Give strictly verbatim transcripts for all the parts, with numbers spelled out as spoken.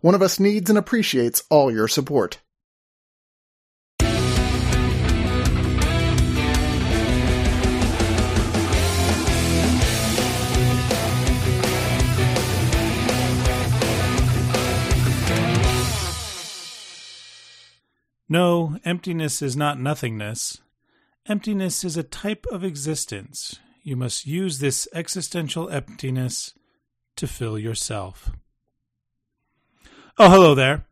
One of Us needs and appreciates all your support. No, emptiness is not nothingness. Emptiness is a type of existence. You must use this existential emptiness to fill yourself. Oh, hello there.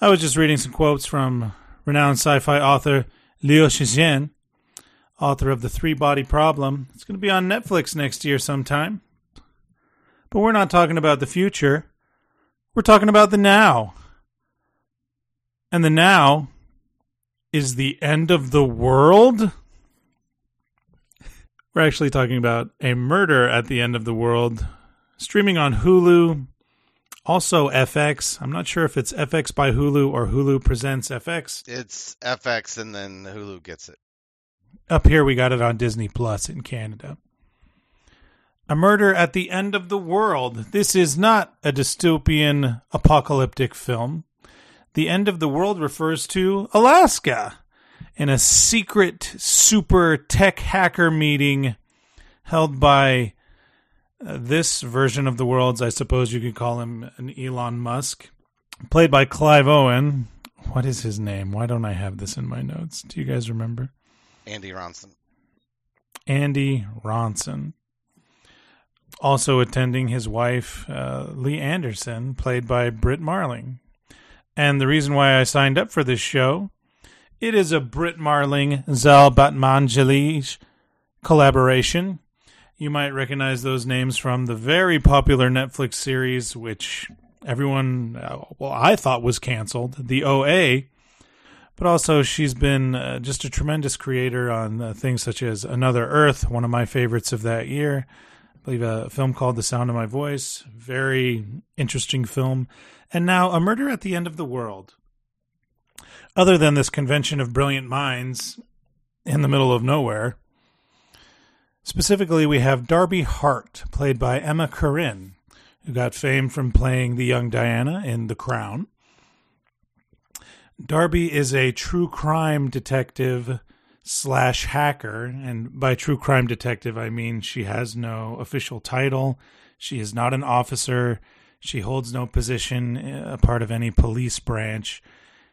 I was just reading some quotes from renowned sci-fi author Liu Cixin, author of The Three-Body Problem. It's going to be on Netflix next year sometime. But we're not talking about the future. We're talking about the now. And the now is the end of the world? We're actually talking about A Murder at the End of the World, streaming on Hulu. Also F X. I'm not sure if it's F X by Hulu or Hulu presents F X. It's F X and then Hulu gets it. Up here we got it on Disney Plus in Canada. A Murder at the End of the World. This is not a dystopian apocalyptic film. The end of the world refers to Alaska in a secret super tech hacker meeting held by Uh, this version of the world's, I suppose you could call him an Elon Musk, played by Clive Owen. What is his name? Why don't I have this in my notes? Do you guys remember? Andy Ronson. Andy Ronson. Also attending his wife, uh, Lee Anderson, played by Britt Marling. And the reason why I signed up for this show, it is a Britt Marling, Zal Batmangelich collaboration. You might recognize those names from the very popular Netflix series, which everyone, well, I thought was canceled, The O A. But also she's been uh, just a tremendous creator on uh, things such as Another Earth, one of my favorites of that year. I believe a film called The Sound of My Voice, very interesting film. And now A Murder at the End of the World. Other than this convention of brilliant minds in the middle of nowhere, specifically, we have Darby Hart, played by Emma Corrin, who got fame from playing the young Diana in The Crown. Darby is a true crime detective slash hacker, and by true crime detective, I mean she has no official title. She is not an officer. She holds no position, a part of any police branch.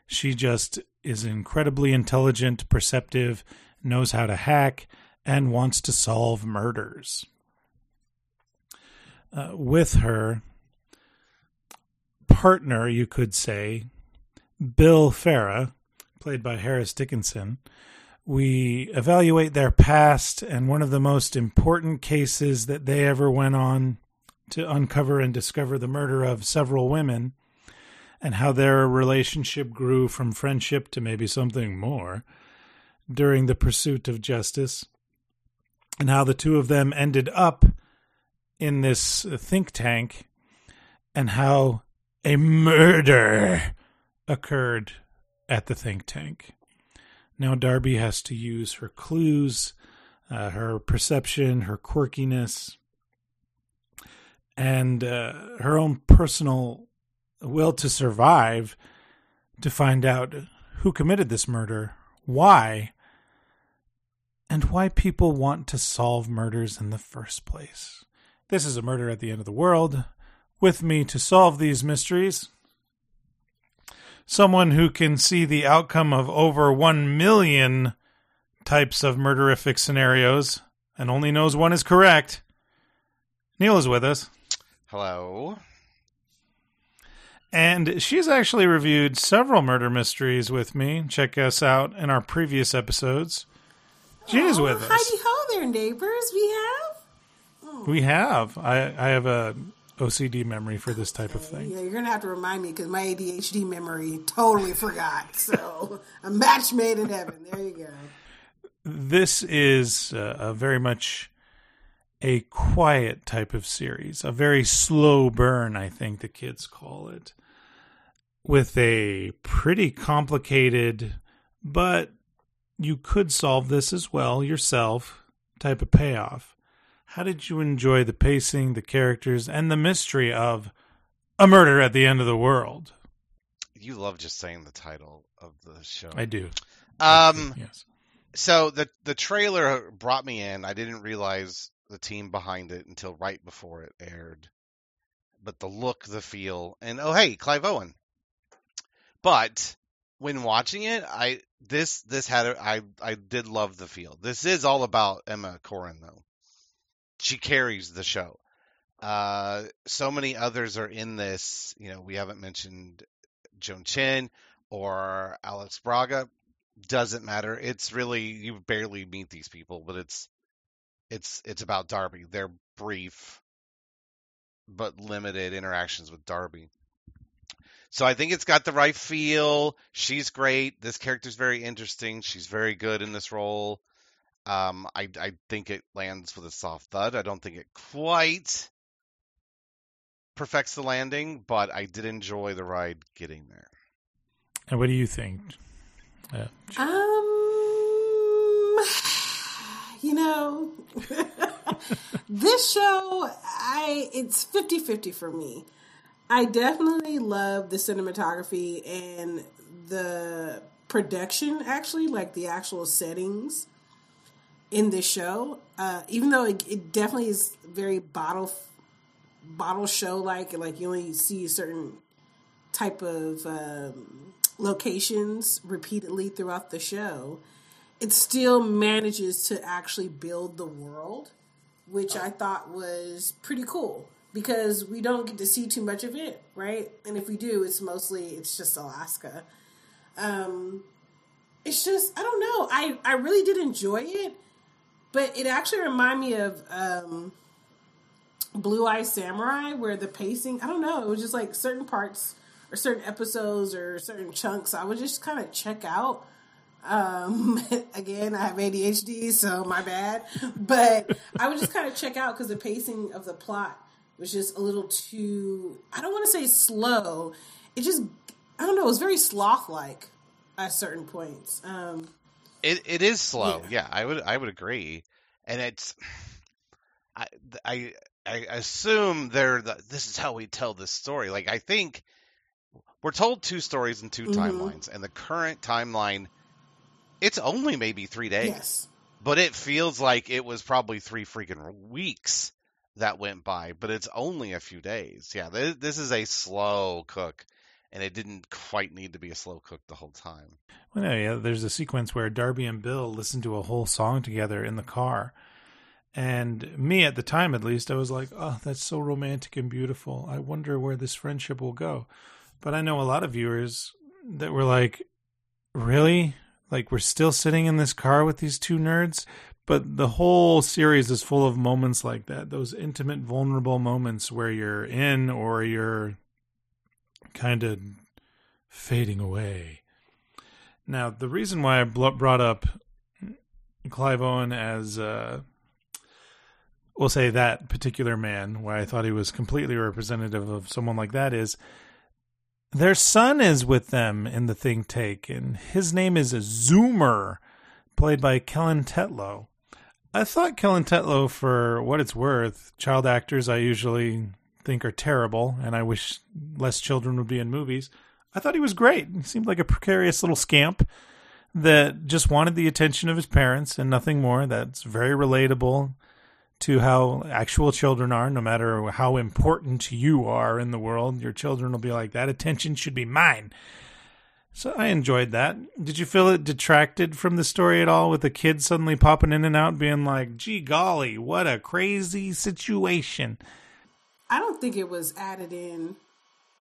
She just is incredibly intelligent, perceptive, knows how to hack, and wants to solve murders. Uh, with her partner, you could say, Bill Farah, played by Harris Dickinson, we evaluate their past and one of the most important cases that they ever went on to uncover and discover the murder of several women and how their relationship grew from friendship to maybe something more during the pursuit of justice. And how the two of them ended up in this think tank, and how a murder occurred at the think tank. Now Darby has to use her clues, uh, her perception, her quirkiness, and uh, her own personal will to survive to find out who committed this murder, why, and why people want to solve murders in the first place. This is A Murder at the End of the World. With me to solve these mysteries, someone who can see the outcome of over one million types of murderific scenarios and only knows one is correct. Neil is with us. Hello. And she's actually reviewed several murder mysteries with me. Check us out in our previous episodes. She oh, is with us. Heidi ho there, neighbors. We have? Oh. We have. I, I have a O C D memory for this type of thing. Yeah, you're going to have to remind me because my A D H D memory totally forgot. So a match made in heaven. There you go. This is uh, a very much a quiet type of series, a very slow burn, I think the kids call it, with a pretty complicated, but you could solve this as well yourself type of payoff. How did you enjoy the pacing, the characters, and the mystery of A Murder at the End of the World? You love just saying the title of the show. I do. Um, yes. So the the trailer brought me in. I didn't realize the team behind it until right before it aired. But the look, the feel, and oh hey, Clive Owen. But when watching it, I this this had a, I I did love the feel. This is all about Emma Corrin though. She carries the show. Uh, so many others are in this. You know, we haven't mentioned Joan Chen or Alex Braga. Doesn't matter. It's really, you barely meet these people, but it's it's it's about Darby. Their brief but limited interactions with Darby. So I think it's got the right feel. She's great. This character's very interesting. She's very good in this role. Um, I I think it lands with a soft thud. I don't think it quite perfects the landing, but I did enjoy the ride getting there. And what do you think? Yeah. Um, you know, this show, I it's fifty-fifty for me. I definitely love the cinematography and the production, actually, like the actual settings in this show. Uh, even though it, it definitely is very bottle bottle show like, like you only see a certain type of Um, locations repeatedly throughout the show, it still manages to actually build the world, which I thought was pretty cool because we don't get to see too much of it, right? And if we do, it's mostly, it's just Alaska. Um, it's just, I don't know. I, I really did enjoy it, but it actually reminded me of um, Blue Eye Samurai, where the pacing, I don't know, it was just like certain parts or certain episodes or certain chunks, I would just kind of check out. Um, again, I have A D H D, so my bad. But I would just kind of check out because the pacing of the plot was just a little too, I don't want to say slow. It just, I don't know, it was very sloth-like at certain points. Um, it It is slow. Yeah. yeah, I would I would agree. And it's, I, I, I assume they're, the, this is how we tell this story. Like, I think we're told two stories and two mm-hmm. timelines, and the current timeline, it's only maybe three days, yes. but it feels like it was probably three freaking weeks that went by, but it's only a few days. Yeah. This, this is a slow cook, and it didn't quite need to be a slow cook the whole time. Well, no, yeah, there's a sequence where Darby and Bill listen to a whole song together in the car. And me at the time, at least, I was like, oh, that's so romantic and beautiful. I wonder where this friendship will go. But I know a lot of viewers that were like, really? Like, we're still sitting in this car with these two nerds? But the whole series is full of moments like that. Those intimate, vulnerable moments where you're in or you're kind of fading away. Now, the reason why I brought up Clive Owen as, uh, we'll say that particular man, why I thought he was completely representative of someone like that is, their son is with them in the think take, and his name is Zoomer, played by Kellan Tetlow. I thought Kellan Tetlow, for what it's worth, child actors I usually think are terrible, and I wish less children would be in movies. I thought he was great. He seemed like a precarious little scamp that just wanted the attention of his parents and nothing more. That's very relatable to how actual children are. No matter how important you are in the world, your children will be like, that attention should be mine. So I enjoyed that. Did you feel it detracted from the story at all with the kids suddenly popping in and out being like, gee golly, what a crazy situation? I don't think it was added in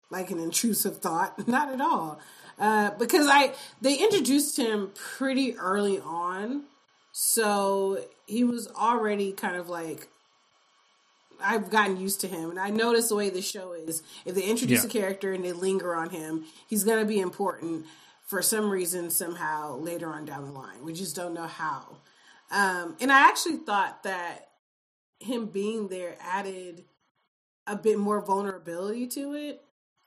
like an intrusive thought. Not at all. Uh, because I they introduced him pretty early on. So he was already kind of like, I've gotten used to him. And I noticed the way the show is, if they introduce yeah. a character and they linger on him, he's going to be important for some reason, somehow, later on down the line. We just don't know how. Um, and I actually thought that him being there added a bit more vulnerability to it.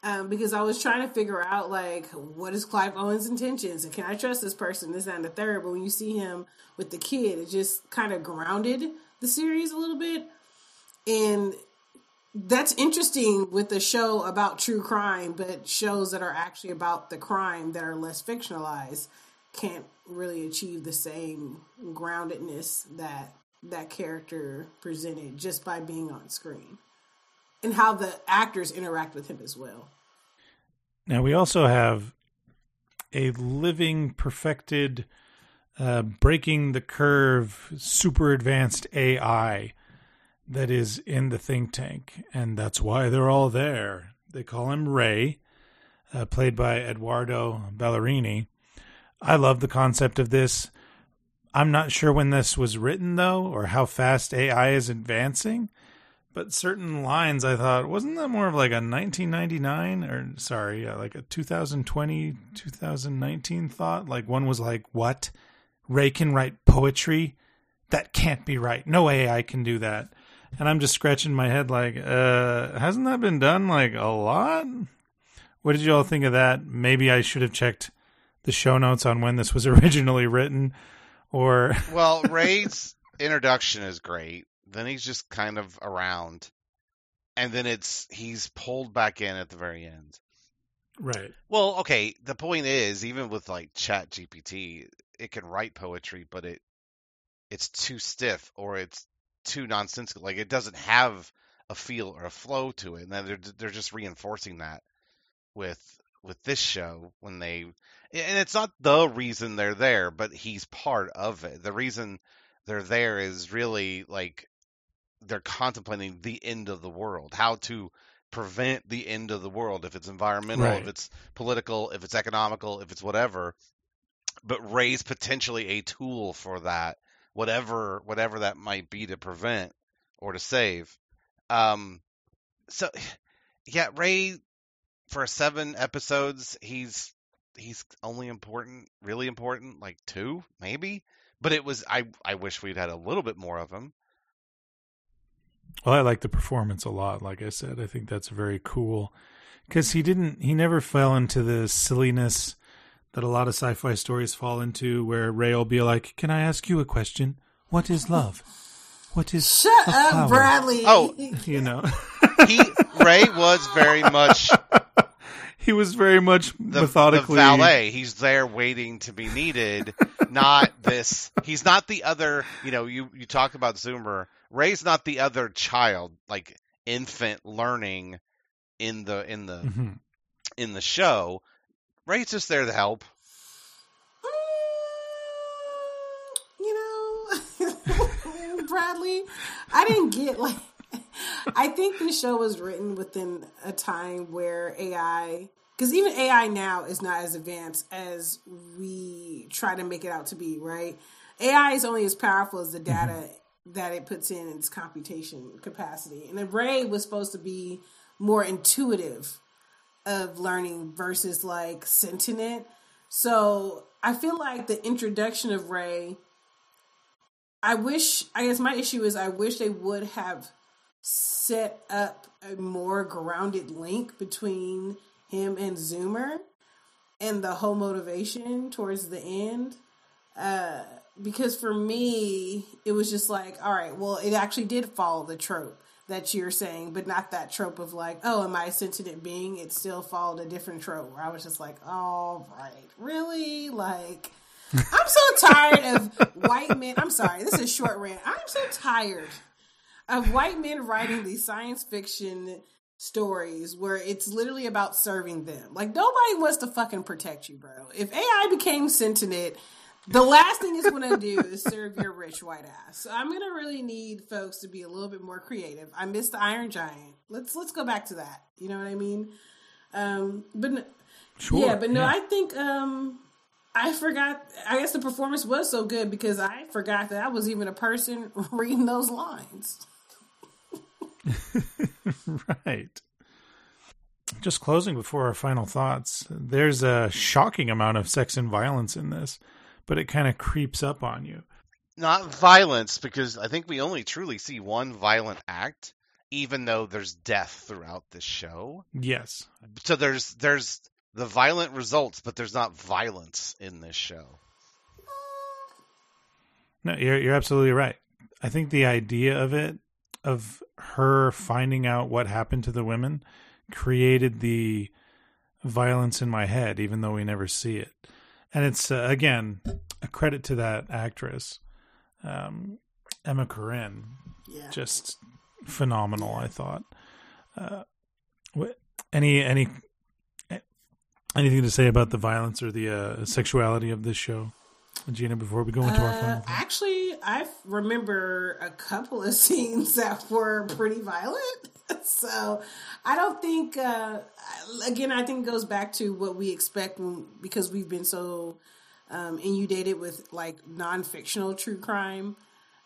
Um, because I was trying to figure out, like, what is Clive Owen's intentions? And can I trust this person? This, that, and the third. But when you see him with the kid, it just kind of grounded the series a little bit. And that's interesting with a show about true crime, but shows that are actually about the crime that are less fictionalized can't really achieve the same groundedness that that character presented just by being on screen. And how the actors interact with him as well. Now, we also have a living, perfected, uh, breaking the curve, super advanced A I that is in the think tank. And that's why they're all there. They call him Ray, uh, played by Eduardo Ballerini. I love the concept of this. I'm not sure when this was written, though, or how fast A I is advancing. But certain lines, I thought, wasn't that more of like a nineteen ninety-nine or sorry, like a two thousand twenty, two thousand nineteen thought? Like one was like, what? Ray can write poetry? That can't be right. No A I can do that. And I'm just scratching my head like, uh, hasn't that been done like a lot? What did you all think of that? Maybe I should have checked the show notes on when this was originally written or. Well, Ray's introduction is great. Then he's just kind of around, and then it's he's pulled back in at the very end. Right. Well, okay. The point is, even with like Chat G P T, it can write poetry, but it it's too stiff or it's too nonsensical. Like it doesn't have a feel or a flow to it, and then they're they're just reinforcing that with with this show when they and it's not the reason they're there, but he's part of it. The reason they're there is really like. They're contemplating the end of the world, how to prevent the end of the world, if it's environmental, right. if it's political, if it's economical, if it's whatever, but Ray's potentially a tool for that, whatever, whatever that might be to prevent or to save. Um, so yeah, Ray for seven episodes, he's, he's only important, really important, like two maybe, but it was, I, I wish we'd had a little bit more of him. Well, I like the performance a lot. Like I said, I think that's very cool because he didn't, he never fell into the silliness that a lot of sci-fi stories fall into where Ray will be like, can I ask you a question? What is love? What is Shut up, power? Bradley. Oh, you know, he, Ray was very much, he was very much the, methodically. The valet. He's there waiting to be needed. Not this. He's not the other, you know, you, you talk about Zoomer. Ray's not the other child, like infant learning in the in the mm-hmm. in the show. Ray's just there to help. Mm, you know, Bradley, I didn't get like. I think this show was written within a time where A I, because even A I now is not as advanced as we try to make it out to be. Right? A I is only as powerful as the data. Mm-hmm. that it puts in its computation capacity. And then Ray was supposed to be more intuitive of learning versus like sentient. So I feel like the introduction of Ray, I wish, I guess my issue is I wish they would have set up a more grounded link between him and Zoomer and the whole motivation towards the end. Uh, Because for me, it was just like, all right, well, it actually did follow the trope that you're saying, but not that trope of like, oh, am I a sentient being? It still followed a different trope where I was just like, all right, really? Like, I'm so tired of white men. I'm sorry, this is a short rant. I'm so tired of white men writing these science fiction stories where it's literally about serving them. Like, nobody wants to fucking protect you, bro. If A I became sentient, the last thing it's going to do is serve your rich white ass. So I'm going to really need folks to be a little bit more creative. I miss the Iron Giant. Let's let's go back to that. You know what I mean? Um, but no, sure. yeah, but no, yeah. I think um, I forgot. I guess the performance was so good because I forgot that I was even a person reading those lines. Right. Just closing before our final thoughts, there's a shocking amount of sex and violence in this, but it kind of creeps up on you. Not violence, because I think we only truly see one violent act, even though there's death throughout the show. Yes. So there's there's the violent results, but there's not violence in this show. No, you're you're absolutely right. I think the idea of it, of her finding out what happened to the women, created the violence in my head, even though we never see it. And it's, uh, again, a credit to that actress, um, Emma Corrin. Yeah. Just phenomenal, I thought. Uh, wh- any any anything to say about the violence or the uh, sexuality of this show, Gina, before we go into uh, our final thing? Actually, I remember a couple of scenes that were pretty violent. So I don't think, uh, again, I think it goes back to what we expect when, because we've been so um, inundated with like non-fictional true crime,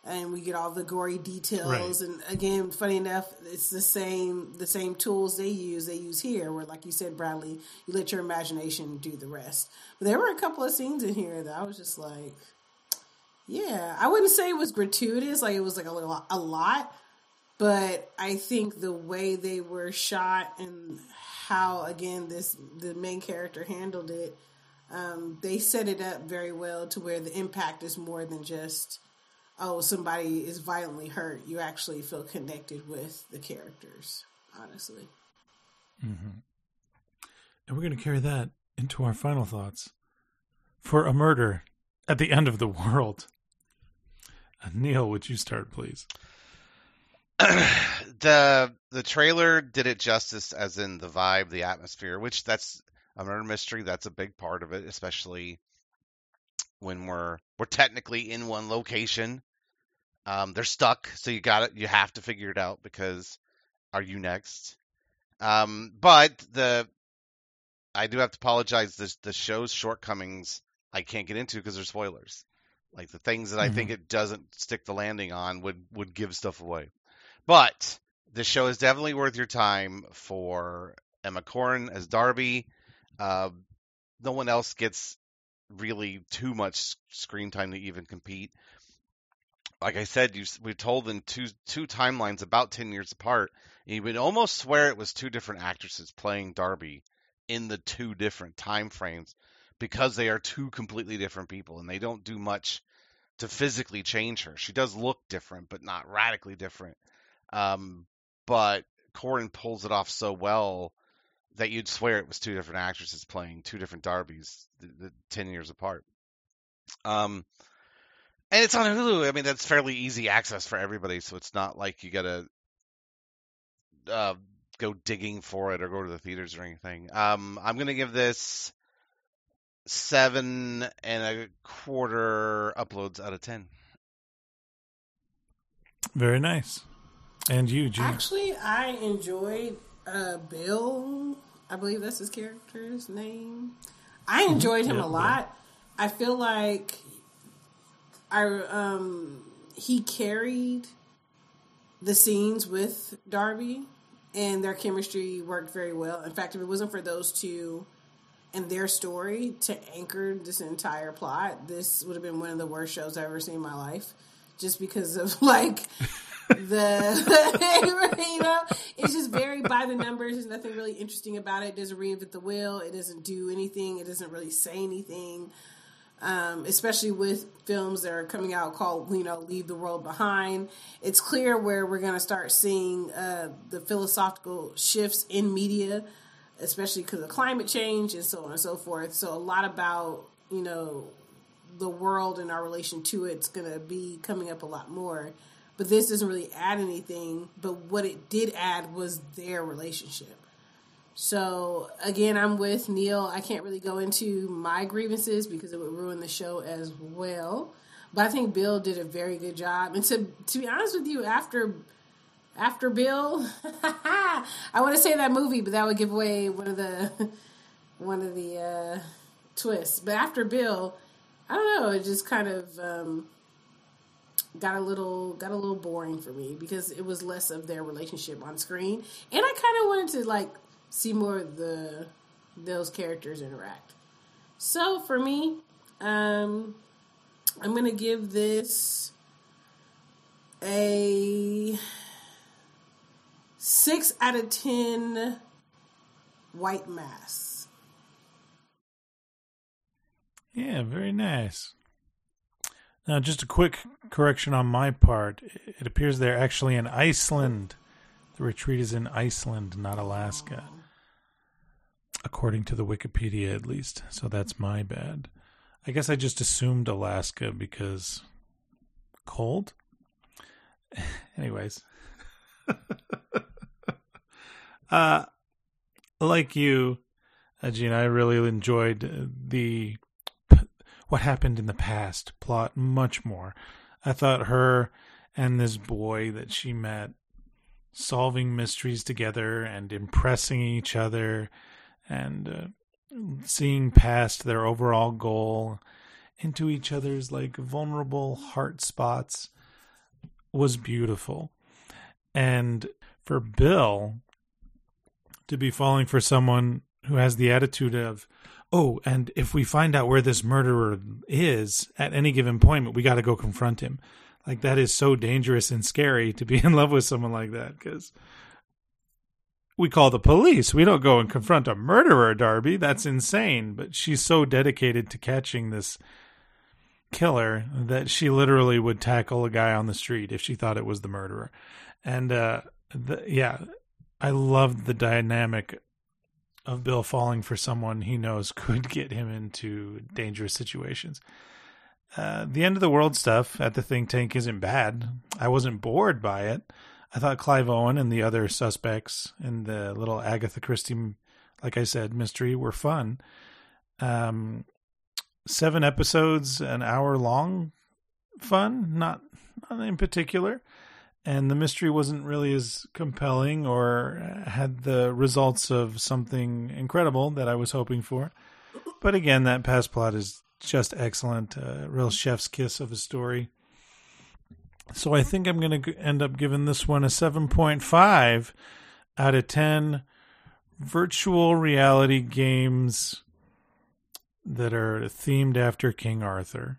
and we get all the gory details. Right. And again, funny enough, it's the same, the same tools they use, they use here where, like you said, Bradley, you let your imagination do the rest. But there were a couple of scenes in here that I was just like, yeah, I wouldn't say it was gratuitous. Like it was like a, little, a lot. But I think the way they were shot and how, again, this the main character handled it, um, they set it up very well to where the impact is more than just, oh, somebody is violently hurt. You actually feel connected with the characters, honestly. Mm-hmm. And we're going to carry that into our final thoughts for A Murder at the End of the World. Neil, would you start, please? the the trailer did it justice, as in the vibe, the atmosphere, which that's a murder mystery. That's a big part of it, especially when we're we're technically in one location. Um, they're stuck, so you got it. You have to figure it out because are you next? Um, but the I do have to apologize. The the show's shortcomings I can't get into because they're spoilers. Like the things that mm-hmm. I think it doesn't stick the landing on would would give stuff away. But the show is definitely worth your time for Emma Corrin as Darby. Uh, no one else gets really too much screen time to even compete. Like I said, you, we told them two two timelines about ten years apart. And you would almost swear it was two different actresses playing Darby in the two different time frames because they are two completely different people and they don't do much to physically change her. She does look different, but not radically different. Um, but Corrin pulls it off so well that you'd swear it was two different actresses playing two different Darbys the, the ten years apart. Um, and it's on Hulu. I mean, that's fairly easy access for everybody. So it's not like you got to, uh, go digging for it or go to the theaters or anything. Um, I'm going to give this seven and a quarter uploads out of ten. Very nice. And you, Gina? Actually, I enjoyed uh, Bill. I believe that's his character's name. I enjoyed him yeah, a lot. Yeah. I feel like I um, he carried the scenes with Darby, and their chemistry worked very well. In fact, if it wasn't for those two and their story to anchor this entire plot, this would have been one of the worst shows I've ever seen in my life. Just because of, like, the, you know, it's just very by the numbers. There's nothing really interesting about it. It doesn't reinvent the wheel. It doesn't do anything. It doesn't really say anything, um, especially with films that are coming out called, you know, Leave the World Behind. It's clear where we're going to start seeing uh, the philosophical shifts in media, especially because of climate change and so on and so forth. So a lot about, you know, the world and our relation to it's going to be coming up a lot more, but this doesn't really add anything. But what it did add was their relationship. So again, I'm with Neil. I can't really go into my grievances because it would ruin the show as well. But I think Bill did a very good job. And to, to be honest with you, after after Bill. I want to say that movie, but that would give away one of the one of the uh, twists. But after Bill, I don't know. It just kind of um, got a little got a little boring for me because it was less of their relationship on screen, and I kind of wanted to like see more of the those characters interact. So for me, um, I'm gonna give this a six out of ten white mass. Yeah, very nice. Now, just a quick correction on my part. It appears they're actually in Iceland. The retreat is in Iceland, not Alaska. Oh. According to the Wikipedia, at least. So that's my bad. I guess I just assumed Alaska because cold? Anyways. uh, like you, Gina, I really enjoyed the what happened in the past plot much more. I thought her and this boy that she met solving mysteries together and impressing each other and uh, seeing past their overall goal into each other's like vulnerable heart spots was beautiful. And for Bill to be falling for someone who has the attitude of, oh, and if we find out where this murderer is at any given point, we got to go confront him. Like, that is so dangerous and scary to be in love with someone like that, because we call the police. We don't go and confront a murderer, Darby. That's insane. But she's so dedicated to catching this killer that she literally would tackle a guy on the street if she thought it was the murderer. And, uh, the, yeah, I loved the dynamic of Bill falling for someone he knows could get him into dangerous situations. Uh, the end of the world stuff at the think tank isn't bad. I wasn't bored by it. I thought Clive Owen and the other suspects in the little Agatha Christie, like I said, mystery were fun. Um, seven episodes, an hour long, fun, not, not in particular. And the mystery wasn't really as compelling or had the results of something incredible that I was hoping for. But again, that past plot is just excellent. A real chef's kiss of a story. So I think I'm going to end up giving this one a seven point five out of ten virtual reality games that are themed after King Arthur.